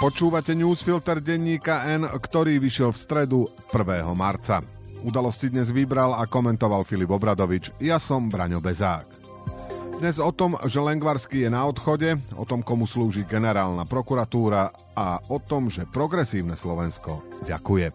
Počúvate newsfilter denníka N, ktorý vyšiel v stredu 1. marca. Udalosti dnes vybral a komentoval Filip Obradovič. Ja som Braňo Bezák. Dnes o tom, že Lengvarský je na odchode, o tom, komu slúži generálna prokuratúra a o tom, že progresívne Slovensko ďakuje.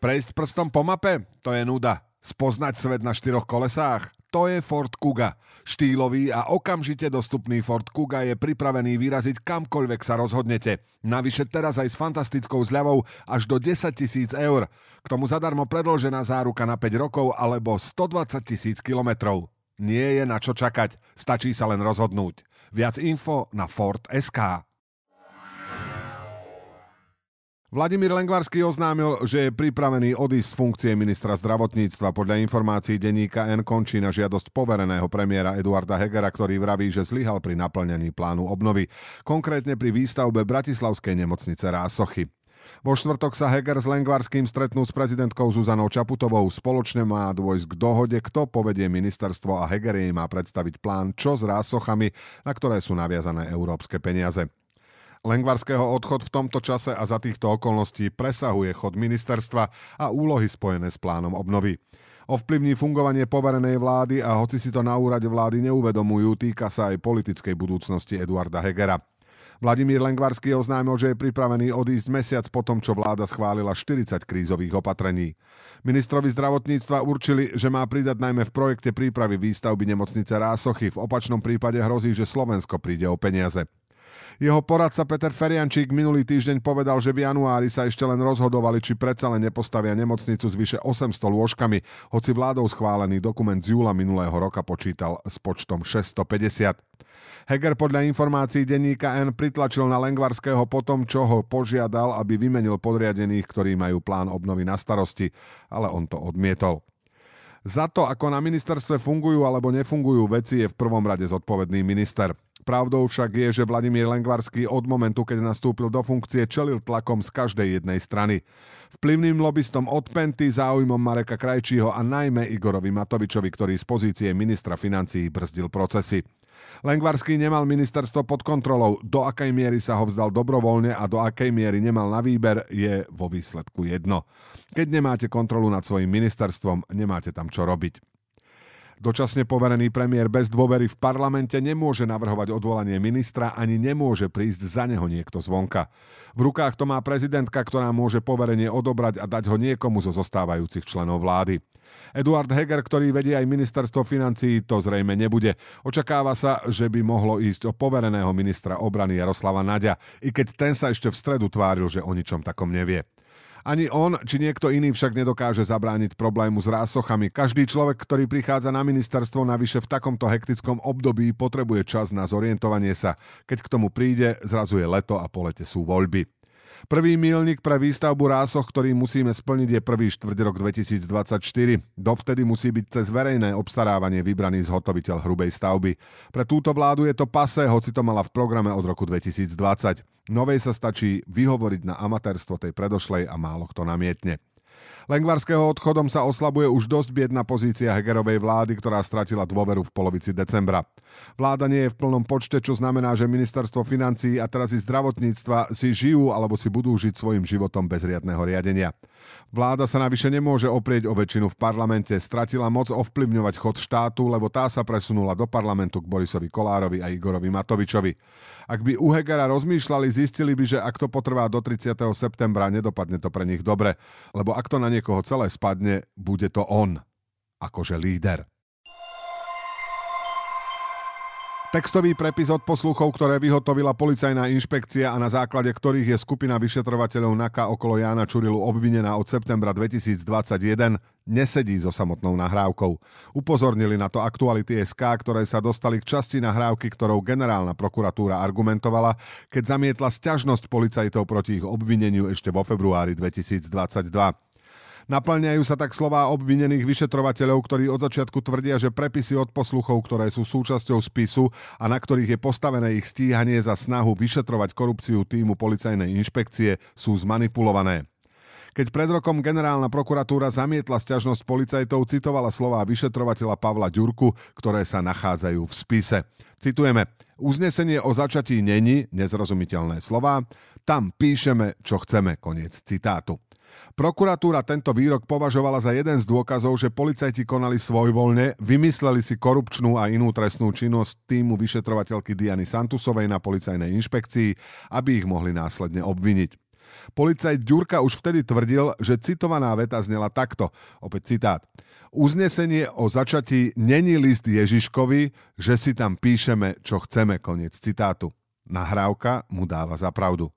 Prejsť prstom po mape? To je nuda. Spoznať svet na štyroch kolesách? To je Ford Kuga. Štýlový a okamžite dostupný Ford Kuga je pripravený vyraziť kamkoľvek sa rozhodnete. Navyše teraz aj s fantastickou zľavou až do 10 000 eur. K tomu zadarmo predĺžená záruka na 5 rokov alebo 120 000 kilometrov. Nie je na čo čakať, stačí sa len rozhodnúť. Viac info na Ford.sk. Vladimír Lengvarský oznámil, že je pripravený odísť z funkcie ministra zdravotníctva. Podľa informácií denníka N končí na žiadosť povereného premiéra Eduarda Hegera, ktorý vraví, že zlyhal pri naplňaní plánu obnovy, konkrétne pri výstavbe bratislavskej nemocnice Rásochy. Vo štvrtok sa Heger s Lengvarským stretnú s prezidentkou Zuzanou Čaputovou. Spoločne má dôjsť k dohode, kto povedie ministerstvo a Heger jej má predstaviť plán, čo s Rásochami, na ktoré sú naviazané európske peniaze. Lengvarského odchod v tomto čase a za týchto okolností presahuje chod ministerstva a úlohy spojené s plánom obnovy. Ovplyvní fungovanie poverenej vlády a hoci si to na úrade vlády neuvedomujú, týka sa aj politickej budúcnosti Eduarda Hegera. Vladimír Lengvarský oznámil, že je pripravený odísť mesiac po tom, čo vláda schválila 40 krízových opatrení. Ministrovi zdravotníctva určili, že má pridať najmä v projekte prípravy výstavby nemocnice Rásochy. V opačnom prípade hrozí, že Slovensko príde o peniaze. Jeho poradca Peter Feriančík minulý týždeň povedal, že v januári sa ešte len rozhodovali, či predsa len nepostavia nemocnicu s vyše 800 lôžkami, hoci vládou schválený dokument z júla minulého roka počítal s počtom 650. Heger podľa informácií denníka N pritlačil na Lengvarského po tom, čo ho požiadal, aby vymenil podriadených, ktorí majú plán obnovy na starosti, ale on to odmietol. Za to, ako na ministerstve fungujú alebo nefungujú veci, je v prvom rade zodpovedný minister. Pravdou však je, že Vladimír Lengvarský od momentu, keď nastúpil do funkcie, čelil tlakom z každej jednej strany. Vplyvným lobistom od Penty, záujmom Mareka Krajčího a najmä Igorovi Matovičovi, ktorý z pozície ministra financií brzdil procesy. Lengvarský nemal ministerstvo pod kontrolou. Do akej miery sa ho vzdal dobrovoľne a do akej miery nemal na výber, je vo výsledku jedno. Keď nemáte kontrolu nad svojim ministerstvom, nemáte tam čo robiť. Dočasne poverený premiér bez dôvery v parlamente nemôže navrhovať odvolanie ministra ani nemôže prísť za neho niekto zvonka. V rukách to má prezidentka, ktorá môže poverenie odobrať a dať ho niekomu zo zostávajúcich členov vlády. Eduard Heger, ktorý vedie aj ministerstvo financií, to zrejme nebude. Očakáva sa, že by mohlo ísť o povereného ministra obrany Jaroslava Naďa, i keď ten sa ešte v stredu tváril, že o ničom takom nevie. Ani on, či niekto iný však nedokáže zabrániť problému s Rásochami. Každý človek, ktorý prichádza na ministerstvo, navyše v takomto hektickom období potrebuje čas na zorientovanie sa. Keď k tomu príde, zrazuje leto a po lete sú voľby. Prvý míľnik pre výstavbu Rásoch, ktorý musíme splniť, je prvý štvrťrok 2024. Dovtedy musí byť cez verejné obstarávanie vybraný zhotoviteľ hrubej stavby. Pre túto vládu je to pasé, hoci to mala v programe od roku 2020. Novej sa stačí vyhovoriť na amatérstvo tej predošlej a málo kto namietne. Lengvarského odchodom sa oslabuje už dosť biedna pozícia Hegerovej vlády, ktorá stratila dôveru v polovici decembra. Vláda nie je v plnom počte, čo znamená, že ministerstvo financií a teraz i zdravotníctva si žijú alebo si budú žiť svojim životom bez riadneho riadenia. Vláda sa navyše nemôže oprieť o väčšinu v parlamente, stratila moc ovplyvňovať chod štátu, lebo tá sa presunula do parlamentu k Borisovi Kolárovi a Igorovi Matovičovi. Ak by u Hegera rozmýšľali, zistili by, že ak to potrvá do 30. septembra, nedopadne to pre nich dobre, lebo ak to na niekoho celé spadne, bude to on, akože líder. Textový prepis od posluchov, ktoré vyhotovila policajná inšpekcia a na základe ktorých je skupina vyšetrovateľov NAKA okolo Jána Čurilu obvinená od septembra 2021, nesedí so samotnou nahrávkou. Upozornili na to Aktuality.sk, ktoré sa dostali k časti nahrávky, ktorou generálna prokuratúra argumentovala, keď zamietla sťažnosť policajtov proti ich obvineniu ešte vo februári 2022. Naplňajú sa tak slová obvinených vyšetrovateľov, ktorí od začiatku tvrdia, že prepisy od posluchov, ktoré sú súčasťou spisu a na ktorých je postavené ich stíhanie za snahu vyšetrovať korupciu týmu policajnej inšpekcie, sú zmanipulované. Keď pred rokom generálna prokuratúra zamietla sťažnosť policajtov, citovala slová vyšetrovateľa Pavla Ďurku, ktoré sa nachádzajú v spise. Citujeme: "Uznesenie o začatí není nezrozumiteľné slová. Tam píšeme, čo chceme." Koniec citátu. Prokuratúra tento výrok považovala za jeden z dôkazov, že policajti konali svojvoľne, vymysleli si korupčnú a inú trestnú činnosť týmu vyšetrovateľky Diany Santusovej na policajnej inšpekcii, aby ich mohli následne obviniť. Policajt Ďurka už vtedy tvrdil, že citovaná veta znela takto, opäť citát: "Uznesenie o začatí není list Ježiškovi, že si tam píšeme, čo chceme." Koniec citátu. Nahrávka mu dáva za pravdu.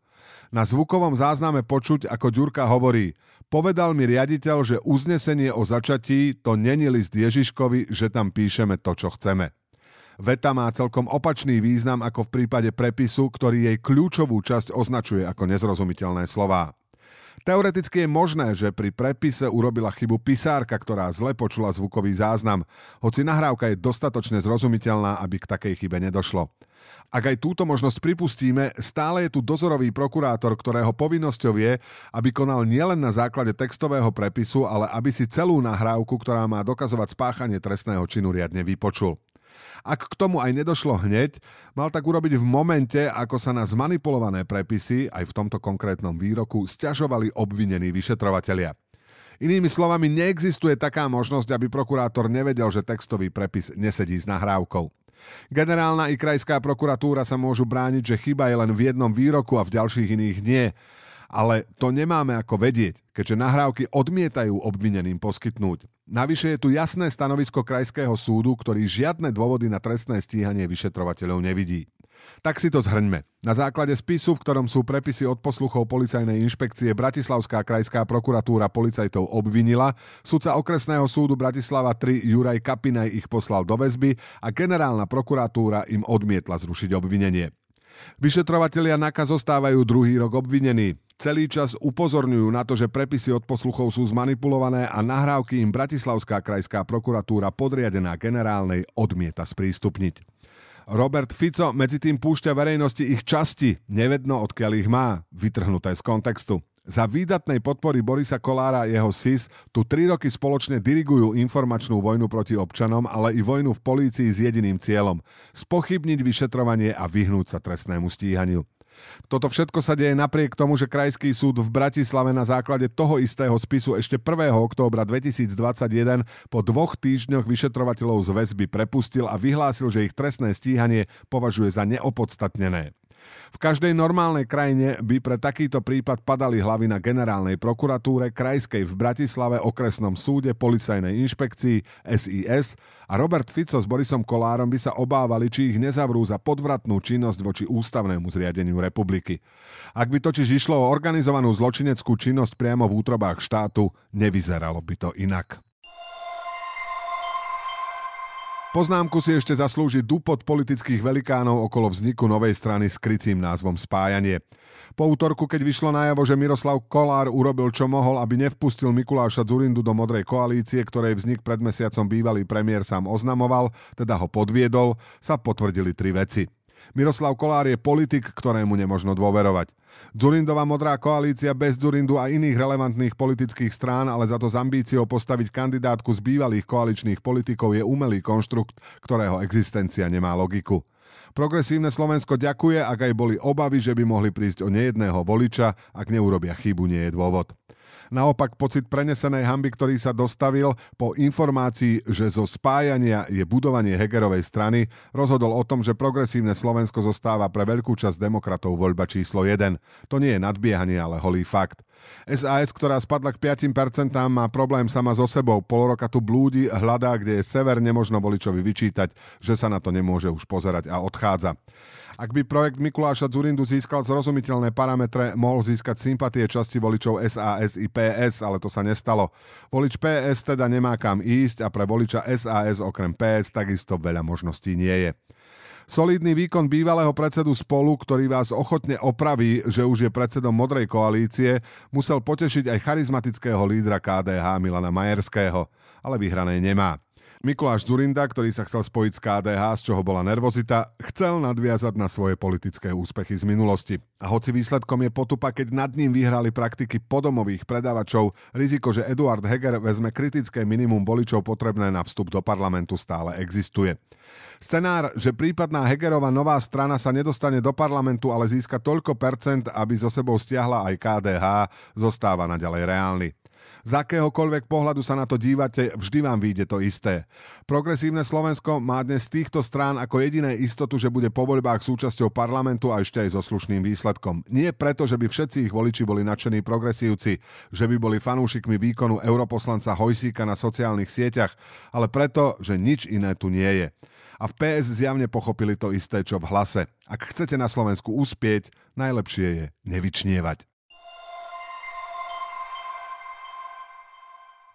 Na zvukovom zázname počuť, ako Ďurka hovorí: "Povedal mi riaditeľ, že uznesenie o začatí to není list Ježiškovi, že tam píšeme to, čo chceme." Veta má celkom opačný význam ako v prípade prepisu, ktorý jej kľúčovú časť označuje ako nezrozumiteľné slová. Teoreticky je možné, že pri prepise urobila chybu pisárka, ktorá zle počula zvukový záznam, hoci nahrávka je dostatočne zrozumiteľná, aby k takej chybe nedošlo. Ak aj túto možnosť pripustíme, stále je tu dozorový prokurátor, ktorého povinnosťou je, aby konal nielen na základe textového prepisu, ale aby si celú nahrávku, ktorá má dokazovať spáchanie trestného činu, riadne vypočul. Ak k tomu aj nedošlo hneď, mal tak urobiť v momente, ako sa na zmanipulované prepisy, aj v tomto konkrétnom výroku, sťažovali obvinení vyšetrovatelia. Inými slovami, neexistuje taká možnosť, aby prokurátor nevedel, že textový prepis nesedí s nahrávkou. Generálna i krajská prokuratúra sa môžu brániť, že chyba je len v jednom výroku a v ďalších iných nie. Ale to nemáme ako vedieť, keďže nahrávky odmietajú obvineným poskytnúť. Navyše je tu jasné stanovisko Krajského súdu, ktorý žiadne dôvody na trestné stíhanie vyšetrovateľov nevidí. Tak si to zhrňme. Na základe spisu, v ktorom sú prepisy od posluchov policajnej inšpekcie, Bratislavská krajská prokuratúra policajtov obvinila, sudca okresného súdu Bratislava 3 Juraj Kapinaj ich poslal do väzby a generálna prokuratúra im odmietla zrušiť obvinenie. Vyšetrovatelia NAKA zostávajú druhý rok obvinení. Celý čas upozorňujú na to, že prepisy od posluchov sú zmanipulované a nahrávky im Bratislavská krajská prokuratúra podriadená generálnej odmieta sprístupniť. Robert Fico medzi tým púšťa verejnosti ich časti, nevedno odkiaľ ich má, vytrhnuté z kontextu. Za výdatnej podpory Borisa Kollára a jeho SIS tu 3 roky spoločne dirigujú informačnú vojnu proti občanom, ale i vojnu v polícii s jediným cieľom – spochybniť vyšetrovanie a vyhnúť sa trestnému stíhaniu. Toto všetko sa deje napriek tomu, že Krajský súd v Bratislave na základe toho istého spisu ešte 1. októbra 2021 po 2 týždňoch vyšetrovateľov z väzby prepustil a vyhlásil, že ich trestné stíhanie považuje za neopodstatnené. V každej normálnej krajine by pre takýto prípad padali hlavy na generálnej prokuratúre, krajskej v Bratislave, okresnom súde, policajnej inšpekcii, SIS a Robert Fico s Borisom Kollárom by sa obávali, či ich nezavrú za podvratnú činnosť voči ústavnému zriadeniu republiky. Ak by totiž išlo o organizovanú zločineckú činnosť priamo v útrobách štátu, nevyzeralo by to inak. Poznámku si ešte zaslúži dupot politických velikánov okolo vzniku novej strany s krycím názvom Spájanie. Po útorku, keď vyšlo najavo, že Miroslav Kollár urobil čo mohol, aby nevpustil Mikuláša Dzurindu do modrej koalície, ktorej vznik pred mesiacom bývalý premiér sám oznamoval, teda ho podviedol, sa potvrdili 3 veci. Miroslav Kollár je politik, ktorému nemožno dôverovať. Dzurindová modrá koalícia bez Dzurindu a iných relevantných politických strán, ale za to s ambíciou postaviť kandidátku z bývalých koaličných politikov je umelý konštrukt, ktorého existencia nemá logiku. Progresívne Slovensko ďakuje, ak aj boli obavy, že by mohli prísť o nejedného voliča, ak neurobia chybu, nie je dôvod. Naopak pocit prenesenej hanby, ktorý sa dostavil po informácii, že zo spájania je budovanie Hegerovej strany, rozhodol o tom, že progresívne Slovensko zostáva pre veľkú časť demokratov voľba číslo 1. To nie je nadbiehanie, ale holý fakt. SAS, ktorá spadla k 5%, má problém sama so sebou. Pol roka tu blúdi, hľadá, kde je sever, nemožno voličovi vyčítať, že sa na to nemôže už pozerať a odchádza. Ak by projekt Mikuláša Dzurindu získal zrozumiteľné parametre, mohol získať sympatie časti voličov SAS i PS, ale to sa nestalo. Volič PS teda nemá kam ísť a pre voliča SAS okrem PS takisto veľa možností nie je. Solidný výkon bývalého predsedu Spolu, ktorý vás ochotne opraví, že už je predsedom modrej koalície, musel potešiť aj charizmatického lídra KDH Milana Majerského, ale vyhranej nemá. Mikuláš Dzurinda, ktorý sa chcel spojiť s KDH, z čoho bola nervozita, chcel nadviazať na svoje politické úspechy z minulosti. A hoci výsledkom je potupa, keď nad ním vyhrali praktiky podomových predávačov, riziko, že Eduard Heger vezme kritické minimum voličov potrebné na vstup do parlamentu, stále existuje. Scenár, že prípadná Hegerova nová strana sa nedostane do parlamentu, ale získa toľko percent, aby zo sebou stiahla aj KDH, zostáva naďalej reálny. Z akéhokoľvek pohľadu sa na to dívate, vždy vám vyjde to isté. Progresívne Slovensko má dnes z týchto strán ako jediné istotu, že bude po voľbách súčasťou parlamentu a ešte aj so slušným výsledkom. Nie preto, že by všetci ich voliči boli nadšení progresívci, že by boli fanúšikmi výkonu europoslanca Hojsíka na sociálnych sieťach, ale preto, že nič iné tu nie je. A v PS zjavne pochopili to isté, čo v Hlase. Ak chcete na Slovensku uspieť, najlepšie je nevyčnievať.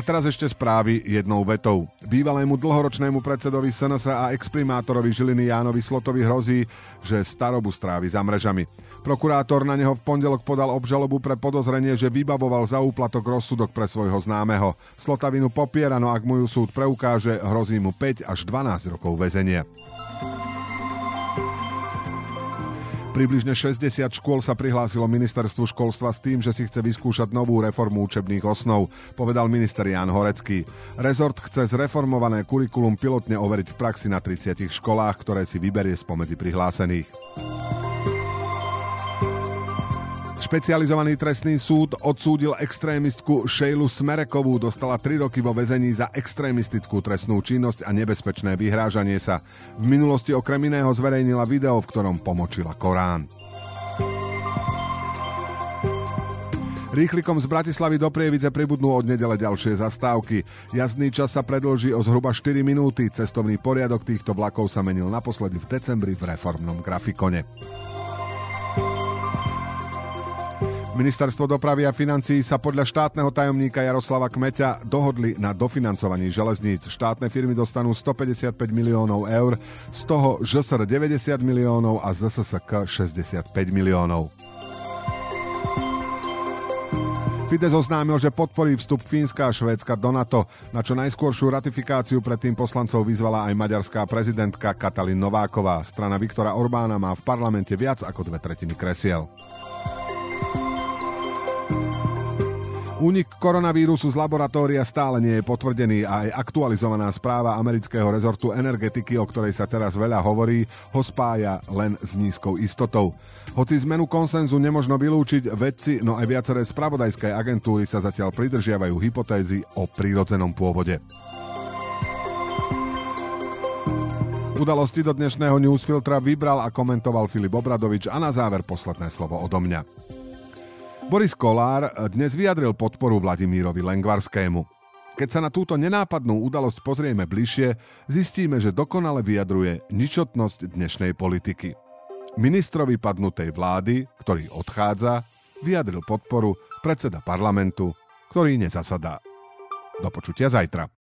A teraz ešte správy jednou vetou. Bývalému dlhoročnému predsedovi SNS a exprimátorovi Žiliny Jánovi Slotovi hrozí, že starobu strávi za mrežami. Prokurátor na neho v pondelok podal obžalobu pre podozrenie, že vybavoval za úplatok rozsudok pre svojho známeho. Slota vinu popiera, no ak mu ju súd preukáže, hrozí mu 5 až 12 rokov väzenia. Približne 60 škôl sa prihlásilo ministerstvu školstva s tým, že si chce vyskúšať novú reformu učebných osnov, povedal minister Ján Horecký. Rezort chce zreformované kurikulum pilotne overiť v praxi na 30 školách, ktoré si vyberie spomedzi prihlásených. Špecializovaný trestný súd odsúdil extrémistku Šejlu Smerekovú, dostala 3 roky vo väzení za extrémistickú trestnú činnosť a nebezpečné vyhrážanie sa. V minulosti okrem iného zverejnila video, v ktorom pomočila Korán. Rýchlikom z Bratislavy do Prievidze pribudnú od nedele ďalšie zastávky. Jazdný čas sa predĺží o zhruba 4 minúty. Cestovný poriadok týchto vlakov sa menil naposledy v decembri v reformnom grafikone. Ministerstvo dopravy a financií sa podľa štátneho tajomníka Jaroslava Kmeťa dohodli na dofinancovaní železníc. Štátne firmy dostanú 155 miliónov eur, z toho ŽSR 90 miliónov a ZSSK 65 miliónov. Fidesz oznámil, že podporí vstup Fínska a Švédska do NATO, na čo najskôršiu ratifikáciu predtým poslancov vyzvala aj maďarská prezidentka Katalin Nováková. Strana Viktora Orbána má v parlamente viac ako 2/3 kresiel. Únik koronavírusu z laboratória stále nie je potvrdený a aj aktualizovaná správa amerického rezortu energetiky, o ktorej sa teraz veľa hovorí, ho spája len s nízkou istotou. Hoci zmenu konsenzu nemožno vylúčiť, vedci, no aj viaceré spravodajské agentúry sa zatiaľ pridržiavajú hypotézy o prírodzenom pôvode. Udalosti do dnešného newsfiltra vybral a komentoval Filip Obradovič a na záver posledné slovo odo mňa. Boris Kolár dnes vyjadril podporu Vladimírovi Lengvarskému. Keď sa na túto nenápadnú udalosť pozrieme bližšie, zistíme, že dokonale vyjadruje ničotnosť dnešnej politiky. Ministrovi padnutej vlády, ktorý odchádza, vyjadril podporu predseda parlamentu, ktorý nezasadá. Do počutia zajtra.